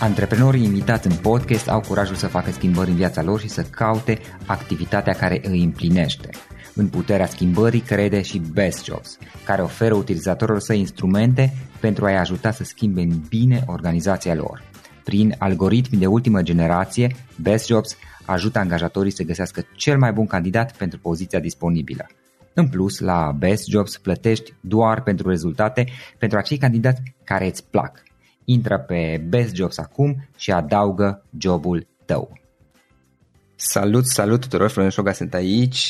Antreprenorii invitați în podcast au curajul să facă schimbări în viața lor și să caute activitatea care îi împlinește. În puterea schimbării crede și Best Jobs, care oferă utilizatorilor săi instrumente pentru a-i ajuta să schimbe în bine organizația lor. Prin algoritmi de ultimă generație, Best Jobs ajută angajatorii să găsească cel mai bun candidat pentru poziția disponibilă. În plus, la Best Jobs plătești doar pentru rezultate pentru acei candidați care îți plac. Intră pe Best Jobs acum și adaugă jobul tău. Salut tuturor, Florian Șoga sunt aici,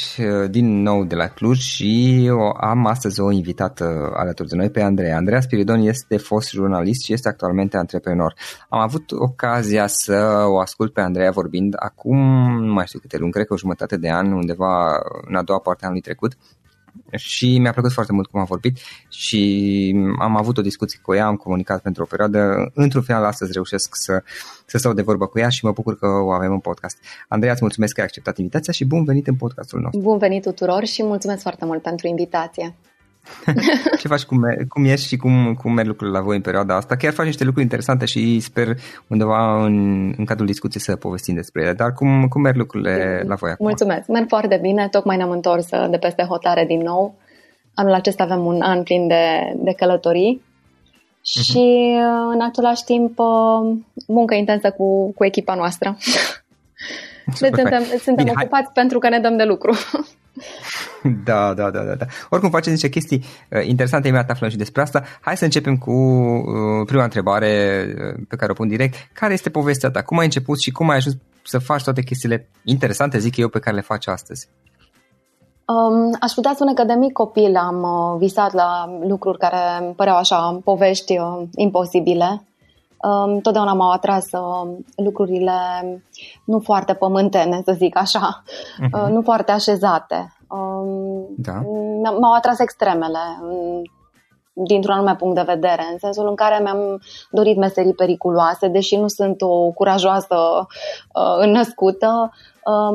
din nou de la Cluj și am astăzi o invitată alături de noi pe Andreea. Andreea Spiridon este fost jurnalist și este actualmente antreprenor. Am avut ocazia să o ascult pe Andreea vorbind acum, nu mai știu câte luni, cred că o jumătate de an, undeva în a doua parte a anului trecut. Și mi-a plăcut foarte mult cum a vorbit și am avut o discuție cu ea, am comunicat pentru o perioadă. Într-un final astăzi reușesc să stau de vorbă cu ea și mă bucur că o avem în podcast. Andreea, îți mulțumesc că ai acceptat invitația și bun venit în podcastul nostru. Bun venit tuturor și mulțumesc foarte mult pentru invitație. Ce faci, cum ești și cum merg lucrurile la voi în perioada asta? Chiar faci niște lucruri interesante și sper undeva în cadrul discuției să povestim despre ele. Dar cum merg lucrurile la voi acum? Mulțumesc, merg foarte bine, tocmai ne-am întors de peste hotare din nou. Anul acesta avem un an plin de călătorii și în același timp muncă intensă cu echipa noastră. Deci suntem bine, ocupați pentru că ne dăm de lucru. Da. Oricum faceți niște chestii interesante, imediat aflăm și despre asta. Hai să începem cu prima întrebare pe care o pun direct. Care este povestea ta? Cum ai început și cum ai ajuns să faci toate chestiile interesante, zic eu, pe care le faci astăzi? Aș putea spune că de mic copil am visat la lucruri care îmi păreau așa povești imposibile. Totdeauna m-au atras lucrurile nu foarte pământene, să zic așa, nu foarte așezate. Da. M-au atras extremele dintr-un anume punct de vedere, în sensul în care mi-am dorit meserii periculoase, deși nu sunt o curajoasă înnăscută.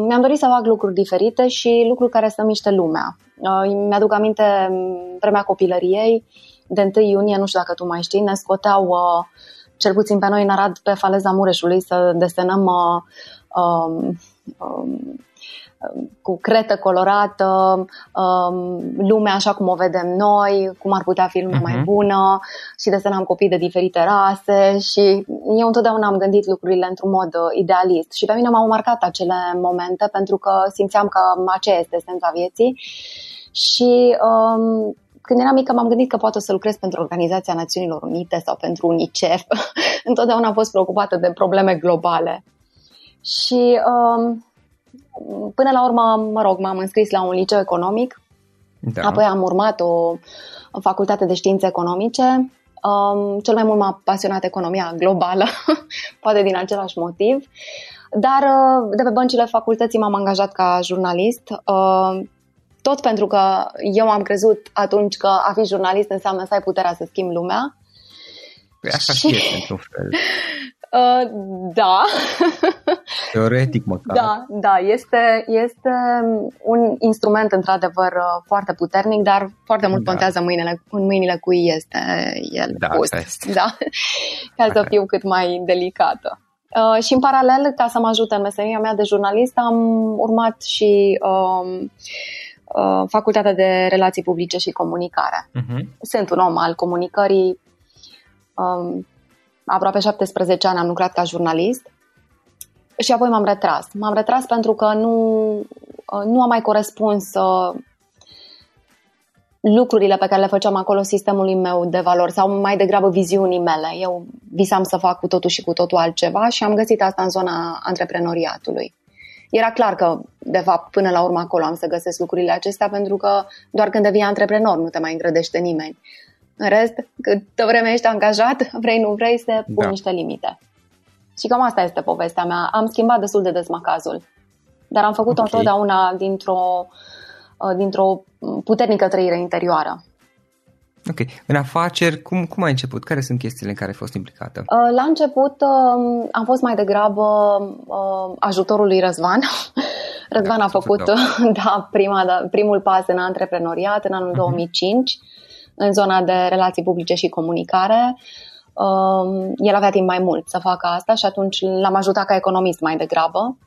Mi-am dorit să fac lucruri diferite și lucruri care să miște lumea. Mi-aduc aminte vremea copilăriei, de 1 iunie, nu știu dacă tu mai știi, ne scoteau cel puțin pe noi în Arad, pe faleza Mureșului, să desenăm cu cretă colorată lumea așa cum o vedem noi, cum ar putea fi lumea mai bună, și desenam copii de diferite rase și eu întotdeauna am gândit lucrurile într-un mod idealist și pe mine m-au marcat acele momente pentru că simțeam că aceea este esența vieții și când eram mică m-am gândit că poate o să lucrez pentru Organizația Națiunilor Unite sau pentru UNICEF. Întotdeauna am fost preocupată de probleme globale. Și până la urmă, m-am înscris la un liceu economic. Da. Apoi am urmat o facultate de științe economice. Cel mai mult m-a pasionat economia globală, poate din același motiv. Dar de pe băncile facultății m-am angajat ca jurnalist. Tot pentru că eu am crezut atunci că a fi jurnalist înseamnă să ai puterea să schimbi lumea. Păi așa și este, într-un fel. Da. Teoretic, măcar. Da, este un instrument, într-adevăr, foarte puternic, dar foarte mult contează în mâinile cui este el pus. Da. Ca să fiu cât mai delicată. Și în paralel, ca să mă ajute în meseria mea de jurnalist, am urmat și Facultatea de Relații Publice și Comunicare. Sunt un om al comunicării. Aproape 17 ani am lucrat ca jurnalist și apoi m-am retras. M-am retras pentru că nu am mai corespuns lucrurile pe care le făceam acolo sistemului meu de valori sau mai degrabă viziunii mele. Eu visam să fac cu totul și cu totul altceva și am găsit asta în zona antreprenoriatului. Era clar că, de fapt, până la urmă acolo am să găsesc lucrurile acestea, pentru că doar când devii antreprenor nu te mai îngrădește nimeni. În rest, câtă vreme ești angajat, vrei, nu vrei, se pun niște limite. Și cam asta este povestea mea. Am schimbat destul de des macazul, dar am făcut-o întotdeauna dintr-o puternică trăire interioară. Ok. În afaceri, cum ai început? Care sunt chestiile în care ai fost implicată? La început am fost mai degrabă ajutorul lui Răzvan. Răzvan a făcut primul pas în antreprenoriat în anul 2005, în zona de relații publice și comunicare. el avea timp mai mult să facă asta și atunci l-am ajutat ca economist mai degrabă.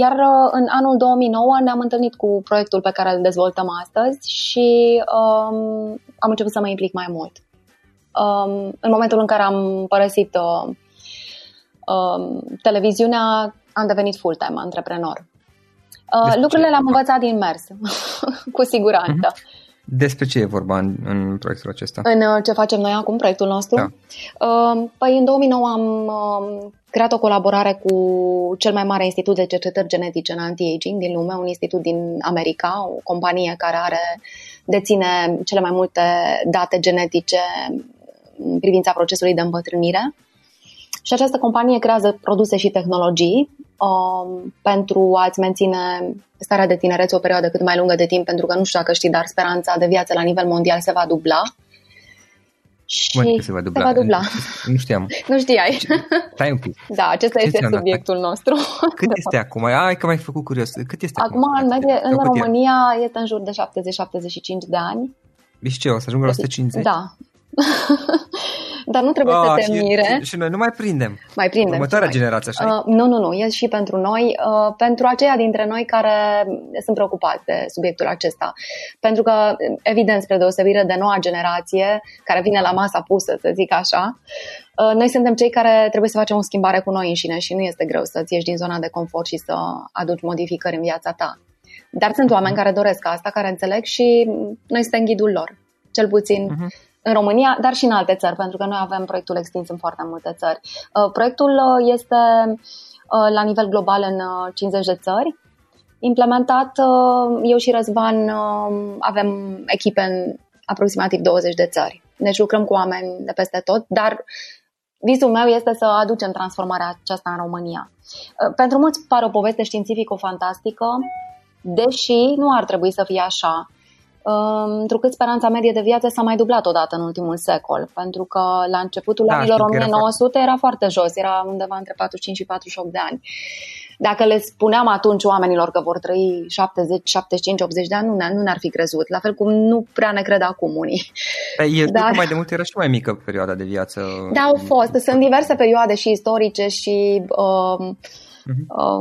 Iar în anul 2009 ne-am întâlnit cu proiectul pe care îl dezvoltăm astăzi și am început să mă implic mai mult. În momentul în care am părăsit televiziunea, am devenit full-time antreprenor. Lucrurile le-am învățat din mers, cu siguranță. Despre ce e vorba în proiectul acesta? În ce facem noi acum, proiectul nostru? Da. Păi în 2009 am creat o colaborare cu cel mai mare institut de cercetări genetice în anti-aging din lume, un institut din America, o companie care deține cele mai multe date genetice în privința procesului de îmbătrânire. Și această companie creează produse și tehnologii pentru a-ți menține starea de tinerețe o perioadă cât mai lungă de timp, pentru că nu știu dacă știi, dar speranța de viață la nivel mondial se va dubla. Se va dubla. Nu știam. Nu știai. Stai un pic. Da, acesta este subiectul nostru. Cât este acum? Hai că m-ai făcut curios. Cât este acum? Acum, în România, este în jur de 70-75 de ani. Deci ce, o să ajungă la 150? Da. Dar nu trebuie să te mire. Și noi nu mai prindem. Mai prindem. Următoarea generație, așa. Nu, e și pentru noi, pentru aceia dintre noi care sunt preocupați de subiectul acesta. Pentru că, evident, spre deosebire de noua generație, care vine la masa pusă, să zic așa, noi suntem cei care trebuie să facem o schimbare cu noi înșine și nu este greu să-ți ieși din zona de confort și să aduci modificări în viața ta. Dar sunt oameni care doresc asta, care înțeleg și noi suntem ghidul lor. Cel puțin... În România, dar și în alte țări, pentru că noi avem proiectul extins în foarte multe țări. Proiectul este la nivel global în 50 de țări. Implementat, eu și Răzvan avem echipe în aproximativ 20 de țări. Deci lucrăm cu oameni de peste tot, dar visul meu este să aducem transformarea aceasta în România. Pentru mulți pare o poveste științifico-fantastică, deși nu ar trebui să fie așa. Întrucât speranța medie de viață s-a mai dublat odată în ultimul secol, pentru că la începutul anilor 1900 era foarte jos, era undeva între 45 și 48 de ani. Dacă le spuneam atunci oamenilor că vor trăi 70, 75, 80 de ani, nu ne-ar fi crezut, la fel cum nu prea ne cred acum unii. Dar mai de mult era și mai mică perioada de viață. Da, au fost, sunt diverse perioade și istorice și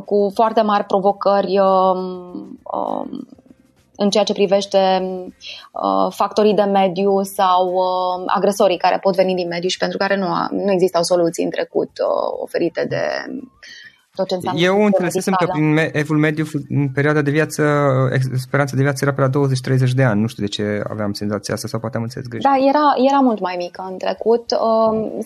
cu foarte mari provocări în ceea ce privește factorii de mediu sau agresorii care pot veni din mediu și pentru care nu existau soluții în trecut oferite de tot ce înseamnă. Eu înțelesem că prin evul mediu, în perioada de viață, speranța de viață era pe la 20-30 de ani. Nu știu de ce aveam senzația asta sau poate am înțeles greșit. Da, era mult mai mică în trecut.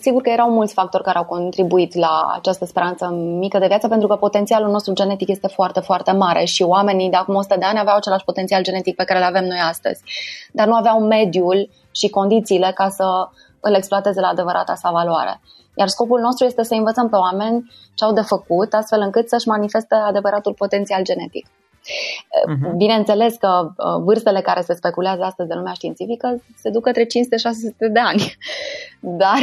Sigur că erau mulți factori care au contribuit la această speranță mică de viață, pentru că potențialul nostru genetic este foarte, foarte mare și oamenii de acum 100 de ani aveau același potențial genetic pe care îl avem noi astăzi, dar nu aveau mediul și condițiile ca să îl exploateze la adevărata sa valoare. Iar scopul nostru este să învățăm pe oameni ce au de făcut, astfel încât să-și manifeste adevăratul potențial genetic. Bineînțeles că vârstele care se speculează astăzi de lumea științifică se duc către 500-600 de ani. Dar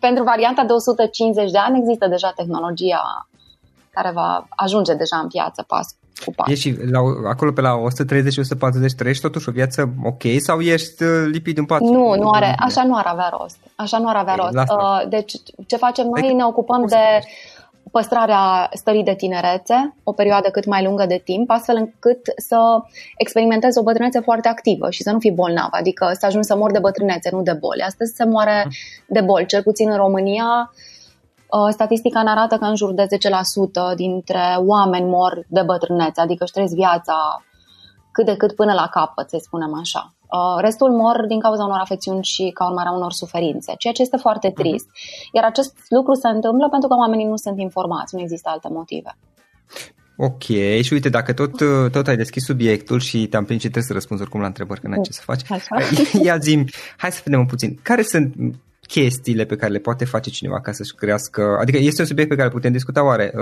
pentru varianta de 150 de ani există deja tehnologia care va ajunge deja în piață pas cu pas. Ești acolo pe la 130-140 trăiești totuși o viață ok sau ești lipit în pat? Nu, așa nu ar avea rost. Deci ce facem noi? Ne ocupăm de păstrarea stării de tinerețe o perioadă cât mai lungă de timp, astfel încât să experimentezi o bătrânețe foarte activă și să nu fii bolnav, adică să ajungi să mori de bătrânețe, nu de boli. Astăzi se moare de boli, cel puțin în România. Statistica ne arată că în jur de 10% dintre oameni mor de bătrânețe, adică își trăiesc viața cât de cât până la capăt, să-i spunem așa. Restul mor din cauza unor afecțiuni și ca urmare a unor suferințe, ceea ce este foarte trist. Iar acest lucru se întâmplă pentru că oamenii nu sunt informați, nu există alte motive. Ok, și uite, dacă tot ai deschis subiectul și te-am prins și trebuie să răspunzi oricum la întrebări, că n-ai ce să faci. Ia zi-mi, hai să vedem puțin. Care sunt chestiile pe care le poate face cineva ca să-și crească, adică este un subiect pe care putem discuta oare?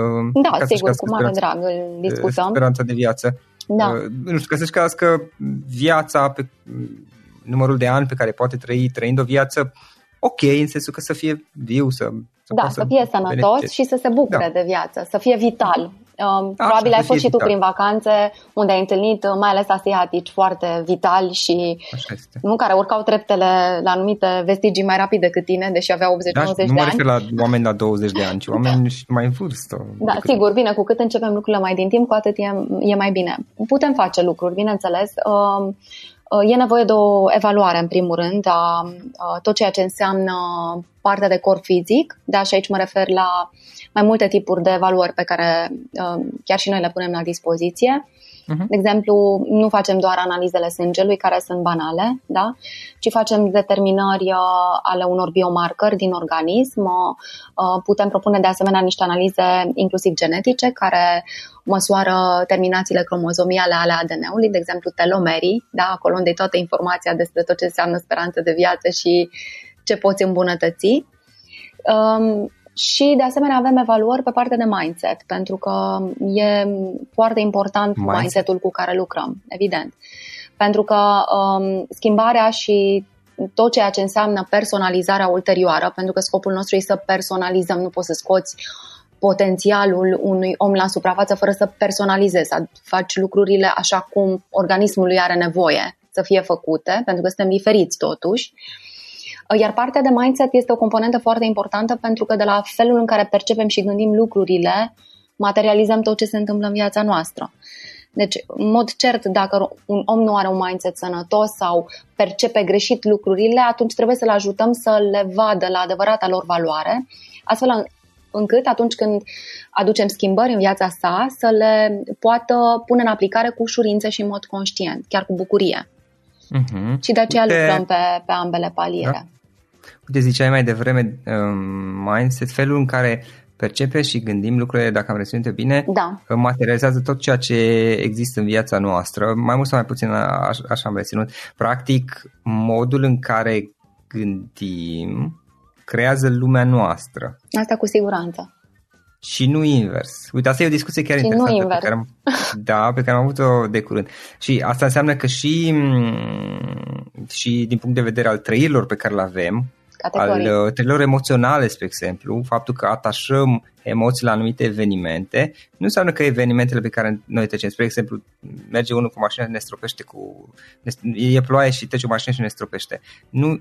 Da, sigur, cu mare drag îl discutăm. Speranța de viață. Da. Nu știu, ca să-și crească viața, pe numărul de ani pe care poate trăind o viață ok, în sensul că să fie viu, să fie sănătos și să se bucure de viață, să fie vital. Probabil ai fost și tu prin vacanțe unde ai întâlnit mai ales asiatici foarte vitali și nu care urcau treptele la anumite vestigii mai rapid decât tine, deși aveau 80-90 de ani. Nu mă refer la oameni la 20 de ani, ci oameni mai în vârstă. Da, sigur, bine, cu cât începem lucrurile mai din timp, cu atât e mai bine. Putem face lucruri, bineînțeles. E nevoie de o evaluare, în primul rând, a tot ceea ce înseamnă partea de corp fizic, da, și aici mă refer la mai multe tipuri de evaluări pe care chiar și noi le punem la dispoziție. De exemplu, nu facem doar analizele sângelui, care sunt banale, da? Ci facem determinări ale unor biomarcări din organism. Putem propune de asemenea niște analize inclusiv genetice, care măsoară terminațiile cromozomiale ale ADN-ului, de exemplu telomerii, da? Acolo unde e toată informația despre tot ce înseamnă speranță de viață și ce poți îmbunătăți. Și de asemenea avem evaluări pe partea de mindset, pentru că e foarte important mindset-ul cu care lucrăm, evident. Pentru că schimbarea și tot ceea ce înseamnă personalizarea ulterioară, pentru că scopul nostru e să personalizăm, nu poți să scoți potențialul unui om la suprafață fără să personalizezi, să faci lucrurile așa cum organismul lui are nevoie să fie făcute, pentru că suntem diferiți totuși. Iar partea de mindset este o componentă foarte importantă, pentru că de la felul în care percepem și gândim lucrurile, materializăm tot ce se întâmplă în viața noastră. Deci, în mod cert, dacă un om nu are un mindset sănătos sau percepe greșit lucrurile, atunci trebuie să-l ajutăm să le vadă la adevărata lor valoare, astfel încât atunci când aducem schimbări în viața sa, să le poată pune în aplicare cu ușurință și în mod conștient, chiar cu bucurie. Uhum. Și de aceea lucrăm pe ambele paliere. Da? Uite, ziceai mai devreme mindset, felul în care percepem și gândim lucrurile, dacă am reținut bine, da, materializează tot ceea ce există în viața noastră, mai mult sau mai puțin, așa am reținut. Practic, modul în care gândim creează lumea noastră. Asta cu siguranță. Și nu invers. Uite, asta e o discuție chiar interesantă pe care am avut-o de curând. Și asta înseamnă că și din punct de vedere al trăirilor pe care le avem, al trăirilor emoționale, spre exemplu, faptul că atașăm emoții la anumite evenimente, nu înseamnă că evenimentele pe care noi trecem, spre exemplu, merge unul cu mașina și ne stropește e ploaie și trece o mașină și ne stropește. Nu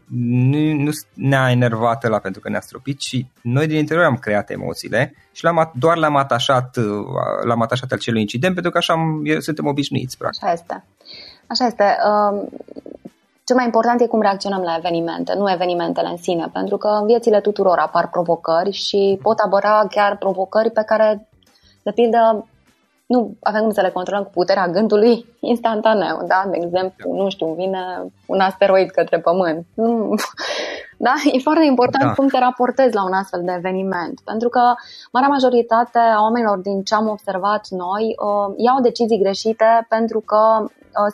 ne-a enervat ăla pentru că ne-a stropit, și noi din interior am creat emoțiile și doar l-am atașat acelui incident, pentru că așa suntem obișnuiți, practic. Așa este. Cel mai important e cum reacționăm la evenimente, nu evenimentele în sine, pentru că în viețile tuturor apar provocări și pot apărea chiar provocări pe care, de pildă, nu avem cum să le controlăm cu puterea gândului instantaneu, da? De exemplu, nu știu, vine un asteroid către Pământ. Da? E foarte important cum te raportezi la un astfel de eveniment, pentru că marea majoritate a oamenilor, din ce am observat noi, iau decizii greșite pentru că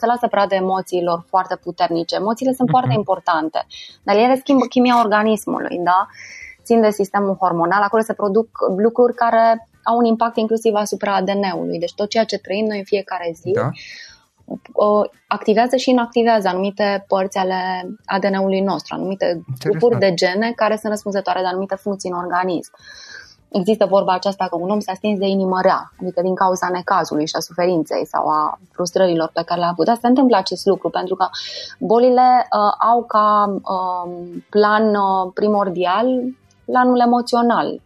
se lasă pradă emoțiilor foarte puternice. Emoțiile sunt foarte importante, dar ele schimbă chimia organismului, da? Țin de sistemul hormonal, acolo se produc lucruri care au un impact inclusiv asupra ADN-ului. Deci tot ceea ce trăim noi în fiecare zi activează și inactivează anumite părți ale ADN-ului nostru, anumite grupuri de gene care sunt răspunzătoare de anumite funcții în organism. Există vorba aceasta că un om s-a stins de inimă rea, adică din cauza necazului și a suferinței sau a frustrărilor pe care le-a avut. Dar se întâmplă acest lucru pentru că bolile au ca plan primordial planul emoțional.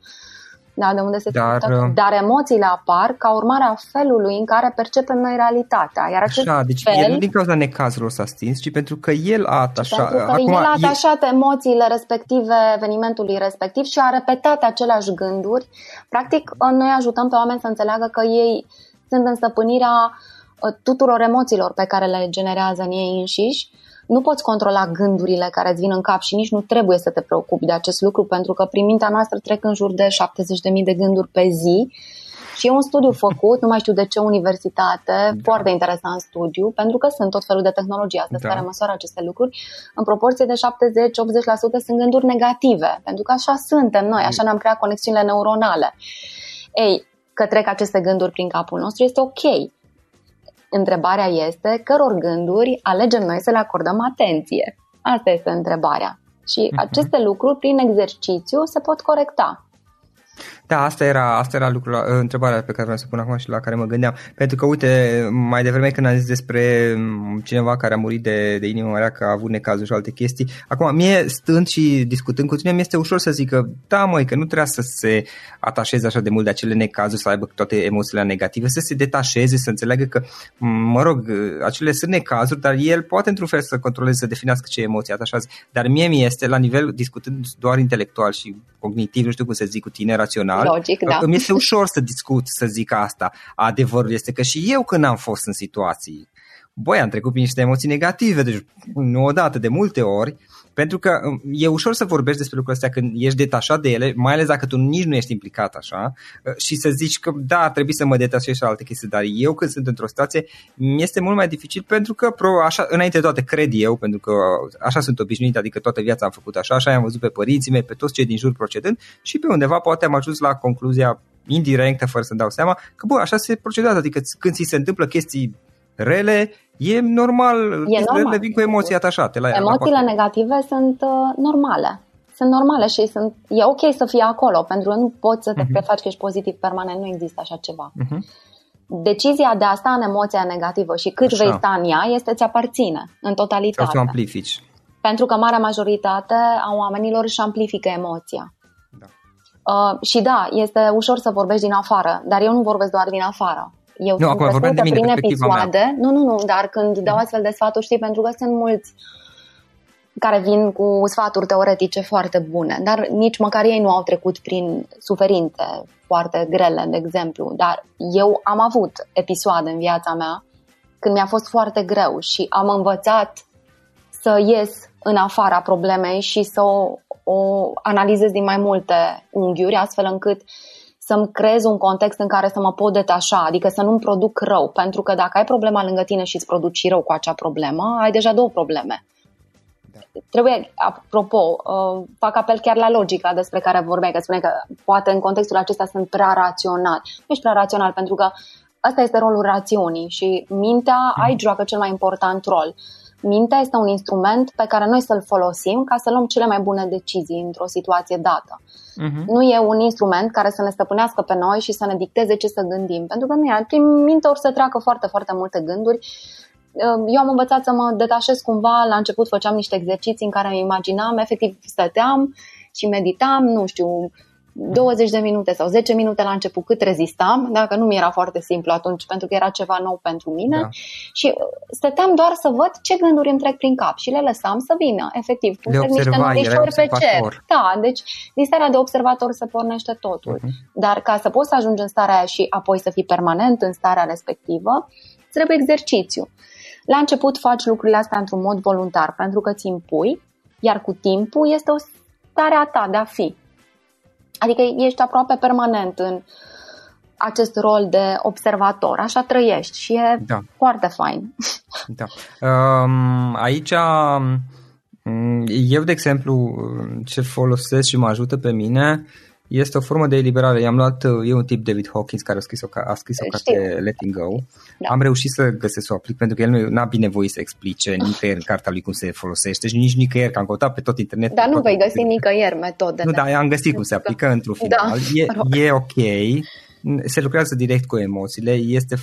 Da, de unde se scută. Dar emoțiile apar ca urmare a felului în care percepem noi realitatea. Iar acest el nu din cauza necazurilor s-a stins, ci pentru că el a atașat emoțiile respective evenimentului respectiv și a repetat aceleași gânduri. Practic, noi ajutăm pe oameni să înțeleagă că ei sunt în stăpânirea tuturor emoțiilor pe care le generează în ei înșiși. Nu poți controla gândurile care îți vin în cap și nici nu trebuie să te preocupi de acest lucru, pentru că prin mintea noastră trec în jur de 70.000 de gânduri pe zi. Și e un studiu făcut, nu mai știu de ce universitate, foarte interesant studiu, pentru că sunt tot felul de tehnologii astăzi care măsoară aceste lucruri. În proporție de 70-80% sunt gânduri negative, pentru că așa suntem noi, așa ne-am creat conexiunile neuronale. Ei, că trec aceste gânduri prin capul nostru este ok. Întrebarea este căror gânduri alegem noi să le acordăm atenție. Asta este întrebarea. Și aceste lucruri, prin exercițiu, se pot corecta. Da, asta era lucrul, întrebarea pe care vreau să pun acum și la care mă gândeam. Pentru că, uite, mai devreme când am zis despre cineva care a murit de inimă marea, că a avut necazuri și alte chestii, acum mie, stând și discutând cu tine, mi este ușor să zic că, da, măi, că nu trebuia să se atașeze așa de mult de acele necazuri, să aibă toate emoțiile negative, să se detașeze, să înțeleagă că, mă rog, acele sunt necazuri, dar el poate într-un fel să controleze, să definească ce emoții atașează. Dar mie mi este, la nivel, discutând doar intelectual și cognitiv, nu știu cum să zic cu tine, rațional, logic, da. Îmi este ușor să discut, să zic asta. Adevărul este că și eu când am fost în situații, băi, am trecut prin niște emoții negative, deci nu odată, de multe ori, pentru că e ușor să vorbești despre lucrurile astea când ești detașat de ele, mai ales dacă tu nici nu ești implicat așa, și să zici că da, trebuie să mă detașez și alte chestii, dar eu când sunt într-o situație, mi este mult mai dificil pentru că, așa, înainte de toate, cred eu, pentru că așa sunt obișnuit, adică toată viața am făcut așa, așa am văzut pe părinții mei, pe toți cei din jur procedând și pe undeva poate am ajuns la concluzia indirectă, fără să-mi dau seama, că bă, așa se procedează, adică când ți se întâmplă chestii rele, e normal, le vin cu emoții atașate la ea. Emoțiile negative sunt normale. Sunt normale și e ok să fie acolo, pentru că nu poți să te prefaci că ești pozitiv permanent, nu există așa ceva. Decizia de a sta în emoția negativă și cât așa vei sta în ea este, ți aparține în totalitate. Sau să o amplifici. Pentru că marea majoritate a oamenilor își amplifică emoția. Da. Și da, este ușor să vorbești din afară, dar eu nu vorbesc doar din afară. Eu nu, acum vorbim de mine, prin episoade. Nu, dar când dau astfel de sfaturi, știi, pentru că sunt mulți care vin cu sfaturi teoretice foarte bune, dar nici măcar ei nu au trecut prin suferințe foarte grele, de exemplu. Dar eu am avut episoade în viața mea când mi-a fost foarte greu și am învățat să ies în afara problemei și să o analizez din mai multe unghiuri, astfel încât să-mi creez un context în care să mă pot detașa, adică să nu-mi produc rău, pentru că dacă ai problema lângă tine și îți produci și rău cu acea problemă, ai deja două probleme. Da. Trebuie, apropo, fac apel chiar la logica despre care vorbeai, că spune că poate în contextul acesta sunt prea rațional. Nu ești prea rațional, pentru că ăsta este rolul rațiunii și mintea aici joacă cel mai important rol. Mintea este un instrument pe care noi să-l folosim ca să luăm cele mai bune decizii într-o situație dată. Nu e un instrument care să ne stăpânească pe noi și să ne dicteze ce să gândim, pentru că nu e. Prin minte ori să treacă foarte, foarte multe gânduri. Eu am învățat să mă detașez cumva. La început făceam niște exerciții în care îmi imaginam, efectiv stăteam și meditam, nu știu, 20 de minute sau 10 minute la început, cât rezistam, dacă nu mi era foarte simplu atunci, pentru că era ceva nou pentru mine, da. Și stăteam doar să văd ce gânduri îmi trec prin cap și le lăsam să vină, efectiv, puse niște norișori pe cer. Da, deci din starea de observator se pornește totul. Dar ca să poți să ajungi în starea aia și apoi să fii permanent în starea respectivă, trebuie exercițiu. La început faci lucrurile astea într-un mod voluntar, pentru că ți impui, iar cu timpul este o stare a ta de a fi. Adică ești aproape permanent în acest rol de observator, așa trăiești și e foarte fain. Da. Aici eu, de exemplu, ce folosesc și mă ajută pe mine este o formă de eliberare. I-am luat eu un tip, David Hawkins, care a scris o carte, Letting Go. Da. Am reușit să găsesc, să o aplic, pentru că el nu a binevoie să explice nicăieri în cartea lui cum se folosește și nici nicăieri, că am căutat pe tot internetul. Dar nu vei găsi nicăieri metodele. Nu, dar am găsit cum se aplică într-un final. Da. E ok, se lucrează direct cu emoțiile, este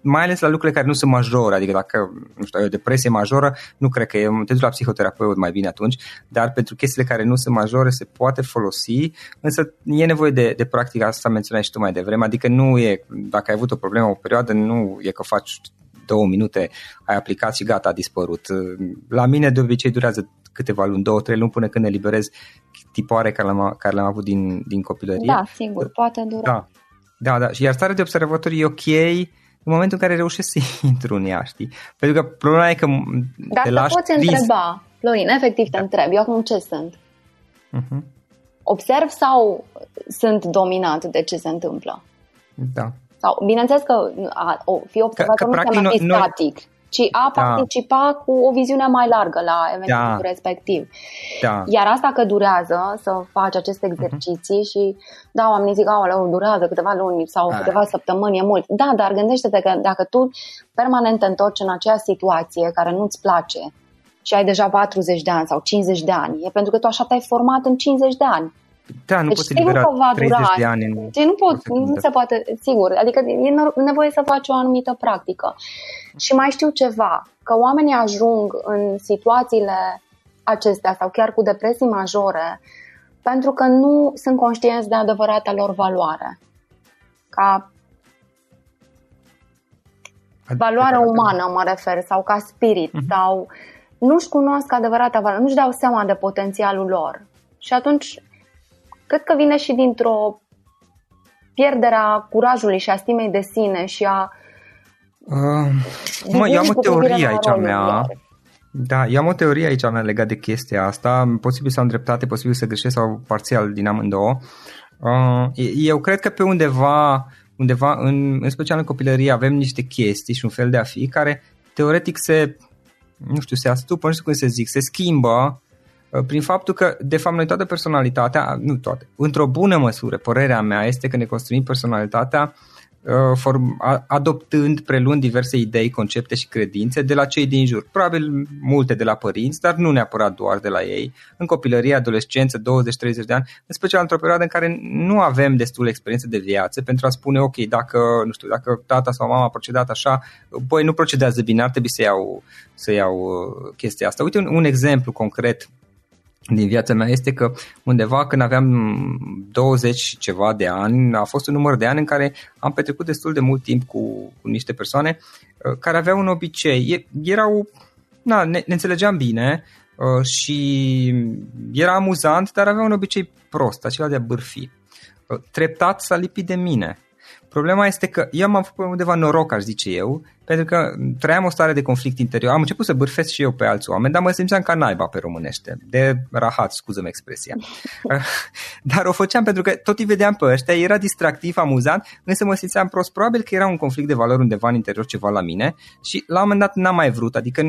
mai ales la lucrurile care nu sunt majore, adică dacă, nu știu, ai o depresie majoră, nu cred că e, te duci la psihoterapeut mai bine atunci, dar pentru chestiile care nu sunt majore se poate folosi, însă e nevoie de practică, asta menționai și tu mai devreme, adică nu e, dacă ai avut o problemă o perioadă, nu e că faci 2 minute, ai aplicat și gata, a dispărut. La mine de obicei durează câteva luni, 2-3 luni, până când eliberez tipoare care le-am avut din copilărie. Da, sigur, poate dura. Da, și iar starea de observator e ok în momentul în care reușesc să intru în ea, știi? Pentru că problema e că te lași poți trist. Întreba, Florin, efectiv te întreb, eu acum ce sunt? Observ sau sunt dominat de ce se întâmplă? Da. Sau, bineînțeles că fi observator că nu înseamnă fi static, ci a participa cu o viziune mai largă la evenimentul respectiv. Da. Iar asta că durează să faci aceste exerciții și da, oamenii zic, aoleu, durează câteva luni sau câteva săptămâni, e mult. Da, dar gândește-te că dacă tu permanent te întorci în acea situație care nu-ți place și ai deja 40 de ani sau 50 de ani, e pentru că tu așa te-ai format în 50 de ani. Da, nu deci, poți elibera 30 de ani. Deci nu poți, nu se poate, sigur. Adică e nevoie să faci o anumită practică. Și mai știu ceva, că oamenii ajung în situațiile acestea sau chiar cu depresii majore pentru că nu sunt conștienți de adevărata lor valoare. Ca valoare umană mă refer, sau ca spirit, sau nu-și cunosc adevărata valoare, nu-și dau seama de potențialul lor. Și atunci cred că vine și dintr-o pierdere a curajului și a stimei de sine și a eu am o teorie aici a mea. Da, eu am o teorie aici a mea legată de chestia asta. Posibil să am dreptate, posibil să greșesc sau parțial din amândouă. Eu cred că pe undeva în special în copilărie avem niște chestii și un fel de a fi care teoretic se astupă, nu știu cum să zic, se schimbă prin faptul că de fapt noi toată personalitatea, nu toate, într-o bună măsură, părerea mea este că ne construim personalitatea adoptând, preluând diverse idei, concepte și credințe de la cei din jur. Probabil multe de la părinți, dar nu neapărat doar de la ei. În copilărie, adolescență, 20-30 de ani, în special într-o perioadă în care nu avem destul experiență de viață pentru a spune, ok, dacă tata sau mama a procedat așa, băi, nu procedează bine, ar trebui să iau chestia asta. Uite, un exemplu concret din viața mea este că undeva când aveam 20 ceva de ani, a fost un număr de ani în care am petrecut destul de mult timp cu niște persoane care aveau un obicei, ne înțelegeam bine și era amuzant, dar aveau un obicei prost, acela de a bârfi. Treptat s-a lipit de mine. Problema este că eu m-am făcut undeva noroc, aș zice eu, pentru că trăiam o stare de conflict interior. Am început să bârfesc și eu pe alți oameni, dar mă simțeam ca naiba pe românește, de rahat, scuză-mi expresia. Dar o făceam pentru că tot îi vedeam pe ăștia, era distractiv, amuzant, însă mă simțeam prost. Probabil că era un conflict de valori undeva în interior, ceva la mine, și la un moment dat n-am mai vrut. Adică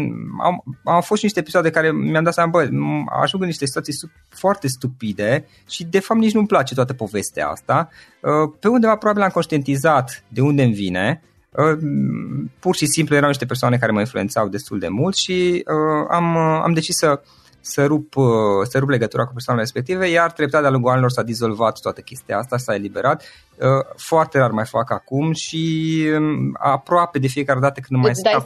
au fost niște episoade care mi-am dat seama, ajung în niște situații foarte stupide și de fapt nici nu-mi place toată povestea asta. Pe undeva probabil am conștientizat de unde îmi vine. Pur și simplu erau niște persoane care mă influențau destul de mult și am decis să rup legătura cu persoanele respective, iar treptat de-a lungul anilor s-a dizolvat toată chestia asta, s-a eliberat. Foarte rar mai fac acum și aproape de fiecare dată când mai scapă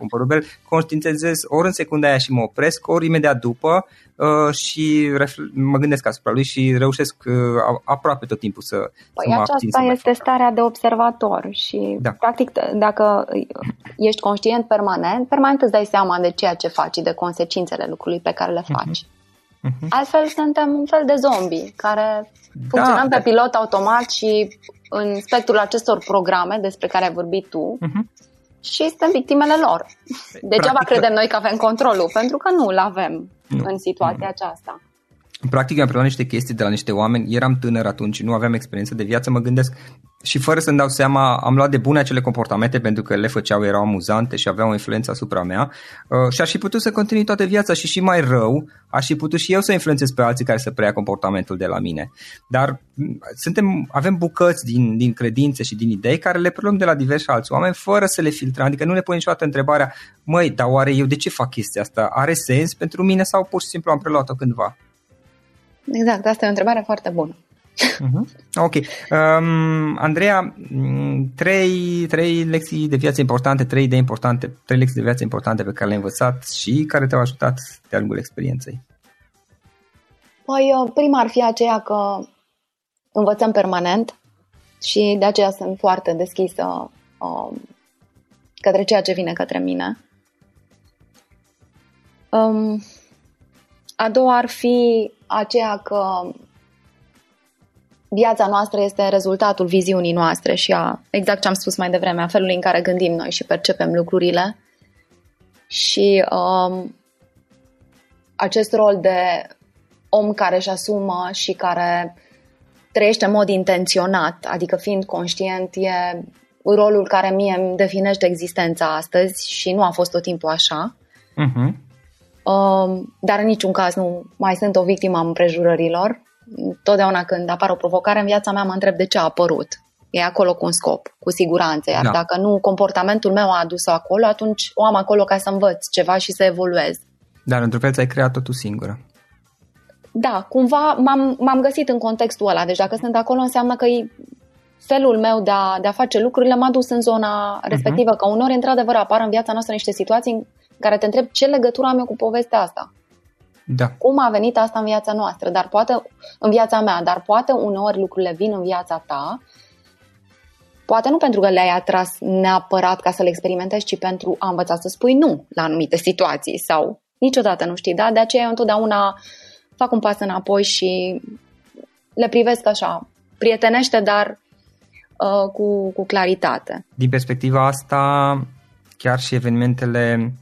un porumbel, conștientizez ori în secunda aia și mă opresc, ori imediat după și mă gândesc asupra lui și reușesc aproape tot timpul să mă abțin. Aceasta este starea de observator și practic dacă ești conștient permanent îți dai seama de ceea ce faci, de consecințele lucrurilor pe care le faci. Altfel suntem un fel de zombi care funcționăm pe pilot automat și în spectrul acestor programe despre care ai vorbit tu și suntem victimele lor. Degeaba credem noi că avem controlul, pentru că nu-l avem în situația aceasta. Practic eu am preluat niște chestii de la niște oameni, eram tânăr atunci, nu aveam experiență de viață, mă gândesc și fără să-mi dau seama am luat de bune acele comportamente pentru că le făceau, erau amuzante și aveau o influență asupra mea și aș fi putut să continui toată viața și mai rău, aș fi putut și eu să influențez pe alții care să preia comportamentul de la mine. Dar avem bucăți din credințe și din idei care le preluăm de la diversi alți oameni fără să le filtrăm, adică nu ne punem niciodată întrebarea, măi, dar oare eu de ce fac chestia asta? Are sens pentru mine sau pur și simplu am preluat-o cândva? Exact, asta e o întrebare foarte bună. Ok. Andreea, trei lecții de viață importante, trei idei importante, trei lecții de viață importante pe care le-ai învățat și care te-au ajutat de-a lungul experienței. Păi, prima ar fi aceea că învățăm permanent și de aceea sunt foarte deschisă către ceea ce vine către mine. A doua ar fi aceea că viața noastră este rezultatul viziunii noastre și exact ce am spus mai devreme, a felului în care gândim noi și percepem lucrurile și acest rol de om care își asumă și care trăiește în mod intenționat, adică fiind conștient, e rolul care mie îmi definește existența astăzi și nu a fost tot timpul așa. Dar în niciun caz nu mai sunt o victimă a împrejurărilor. Totdeauna când apare o provocare în viața mea mă întreb de ce a apărut. E acolo cu un scop, cu siguranță. Iar dacă nu comportamentul meu a adus-o acolo, atunci o am acolo ca să învăț ceva și să evoluez. Dar într-un fel ți-ai creat totul singură. da, cumva m-am găsit în contextul ăla. Deci dacă sunt acolo înseamnă că felul meu de a face lucrurile m-a dus în zona respectivă. Că uneori, într-adevăr, apar în viața noastră niște situații în care te întreb ce legătură am eu cu povestea asta. Da. Cum a venit asta în viața noastră, dar poate în viața mea, dar poate uneori lucrurile vin în viața ta, poate nu pentru că le-ai atras neapărat ca să le experimentezi, ci pentru a învăța să spui nu la anumite situații sau niciodată nu știi, da? De aceea eu întotdeauna fac un pas înapoi și le privesc așa, prietenește, dar cu claritate. Din perspectiva asta, chiar și evenimentele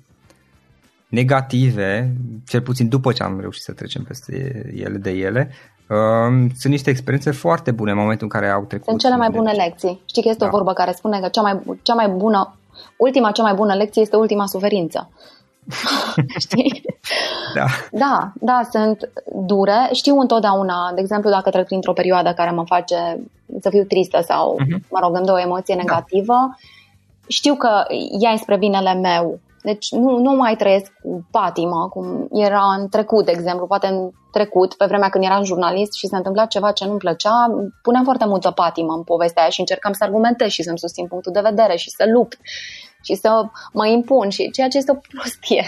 negative, cel puțin după ce am reușit să trecem peste ele, sunt niște experiențe foarte bune în momentul în care au trecut. Sunt cele mai bune lecții. Știi că este o vorbă care spune că cea mai bună lecție este ultima suferință. Știi? Da, sunt dure. Știu întotdeauna, de exemplu, dacă trec printr-o perioadă care mă face să fiu tristă sau, mă rog, îmi dă o emoție negativă, știu că ea e spre binele meu. Deci nu mai trăiesc cu patimă, cum era în trecut, de exemplu. Poate în trecut, pe vremea când eram jurnalist și se întâmpla ceva ce nu-mi plăcea, puneam foarte multă patimă în povestea aia și încercam să argumentez și să-mi susțin punctul de vedere și să lupt și să mă impun, și ceea ce este o prostie.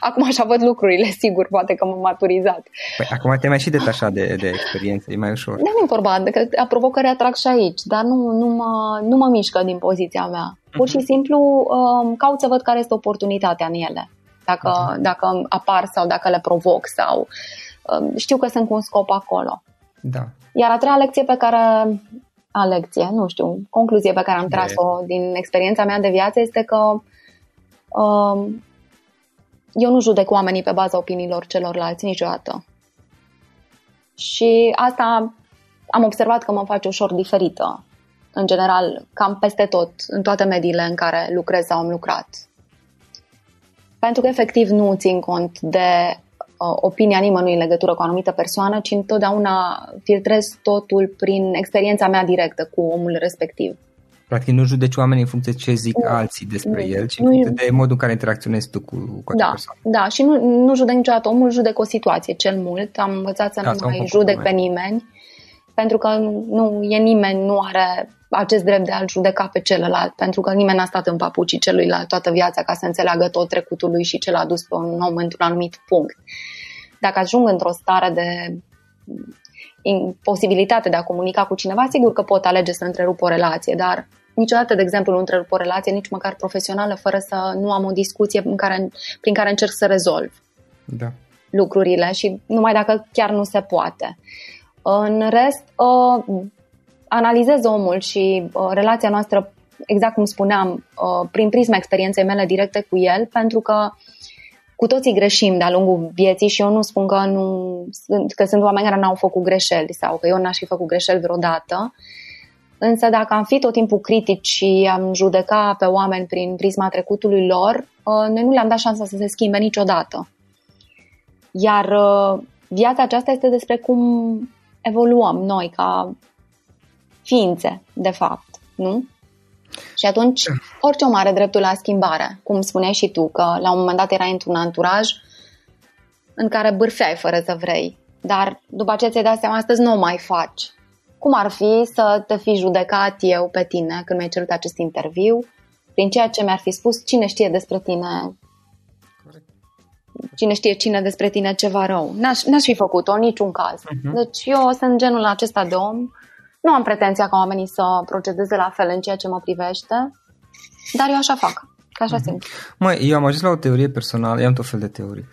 Acum așa văd lucrurile, sigur, poate că m-am maturizat. Păi acum te mai și detașat de experiență, e mai ușor. Nu-mi vorba, cred că provocări atrag și aici, dar nu mă mișcă din poziția mea. Pur și simplu caut să văd care este oportunitatea în ele, dacă apar sau dacă le provoc sau știu că sunt cu un scop acolo. Da. Iar a treia lecție pe care... concluzie pe care am tras-o din experiența mea de viață este că eu nu judec oamenii pe baza opiniilor celorlalți niciodată. Și asta am observat că mă face ușor diferită, în general, cam peste tot, în toate mediile în care lucrez sau am lucrat. Pentru că efectiv nu țin cont de opinia nimănui în legătură cu o anumită persoană, ci întotdeauna filtrez totul prin experiența mea directă cu omul respectiv. Practic nu judeci oamenii în funcție ce zic alții despre el, ci în funcție de modul în care interacționezi tu cu acea persoană. Da, și nu judec niciodată omul, judec o situație cel mult. Am învățat să nu mai judec pe nimeni, pentru că nimeni nu are acest drept de a-l judeca pe celălalt, pentru că nimeni n-a stat în papucii celuilalt toată viața ca să înțeleagă tot trecutul lui și ce l-a dus pe un om într-un anumit punct. Dacă ajung într-o stare de posibilitate de a comunica cu cineva, sigur că pot alege să întrerup o relație, dar niciodată, de exemplu, nu întrerup o relație, nici măcar profesională, fără să nu am o discuție prin care încerc să rezolv lucrurile, și numai dacă chiar nu se poate. În rest, analizez omul și relația noastră, exact cum spuneam, prin prisma experienței mele directe cu el, pentru că cu toții greșim de-a lungul vieții și eu nu spun că sunt oameni care n-au făcut greșeli sau că eu n-aș fi făcut greșeli vreodată, însă dacă am fi tot timpul critici și am judeca pe oameni prin prisma trecutului lor, noi nu le-am dat șansa să se schimbe niciodată. Iar viața aceasta este despre cum evoluăm noi ca ființe, de fapt, nu? Și atunci, orice om are dreptul la schimbare. Cum spuneai și tu, că la un moment dat erai într-un anturaj în care bârfeai fără să vrei, dar după aceea ți-ai dat seama, astăzi nu o mai faci. Cum ar fi să te fi judecat eu pe tine când mi-ai cerut acest interviu, prin ceea ce mi-ar fi spus cine știe despre tine? Cine știe cine despre tine ceva rău? N-aș fi făcut-o în niciun caz. Deci eu sunt genul acesta de om. Nu am pretenția ca oamenii să procedeze la fel în ceea ce mă privește, dar eu așa fac, că așa simt. Măi, eu am ajuns la o teorie personală, eu am tot fel de teorii,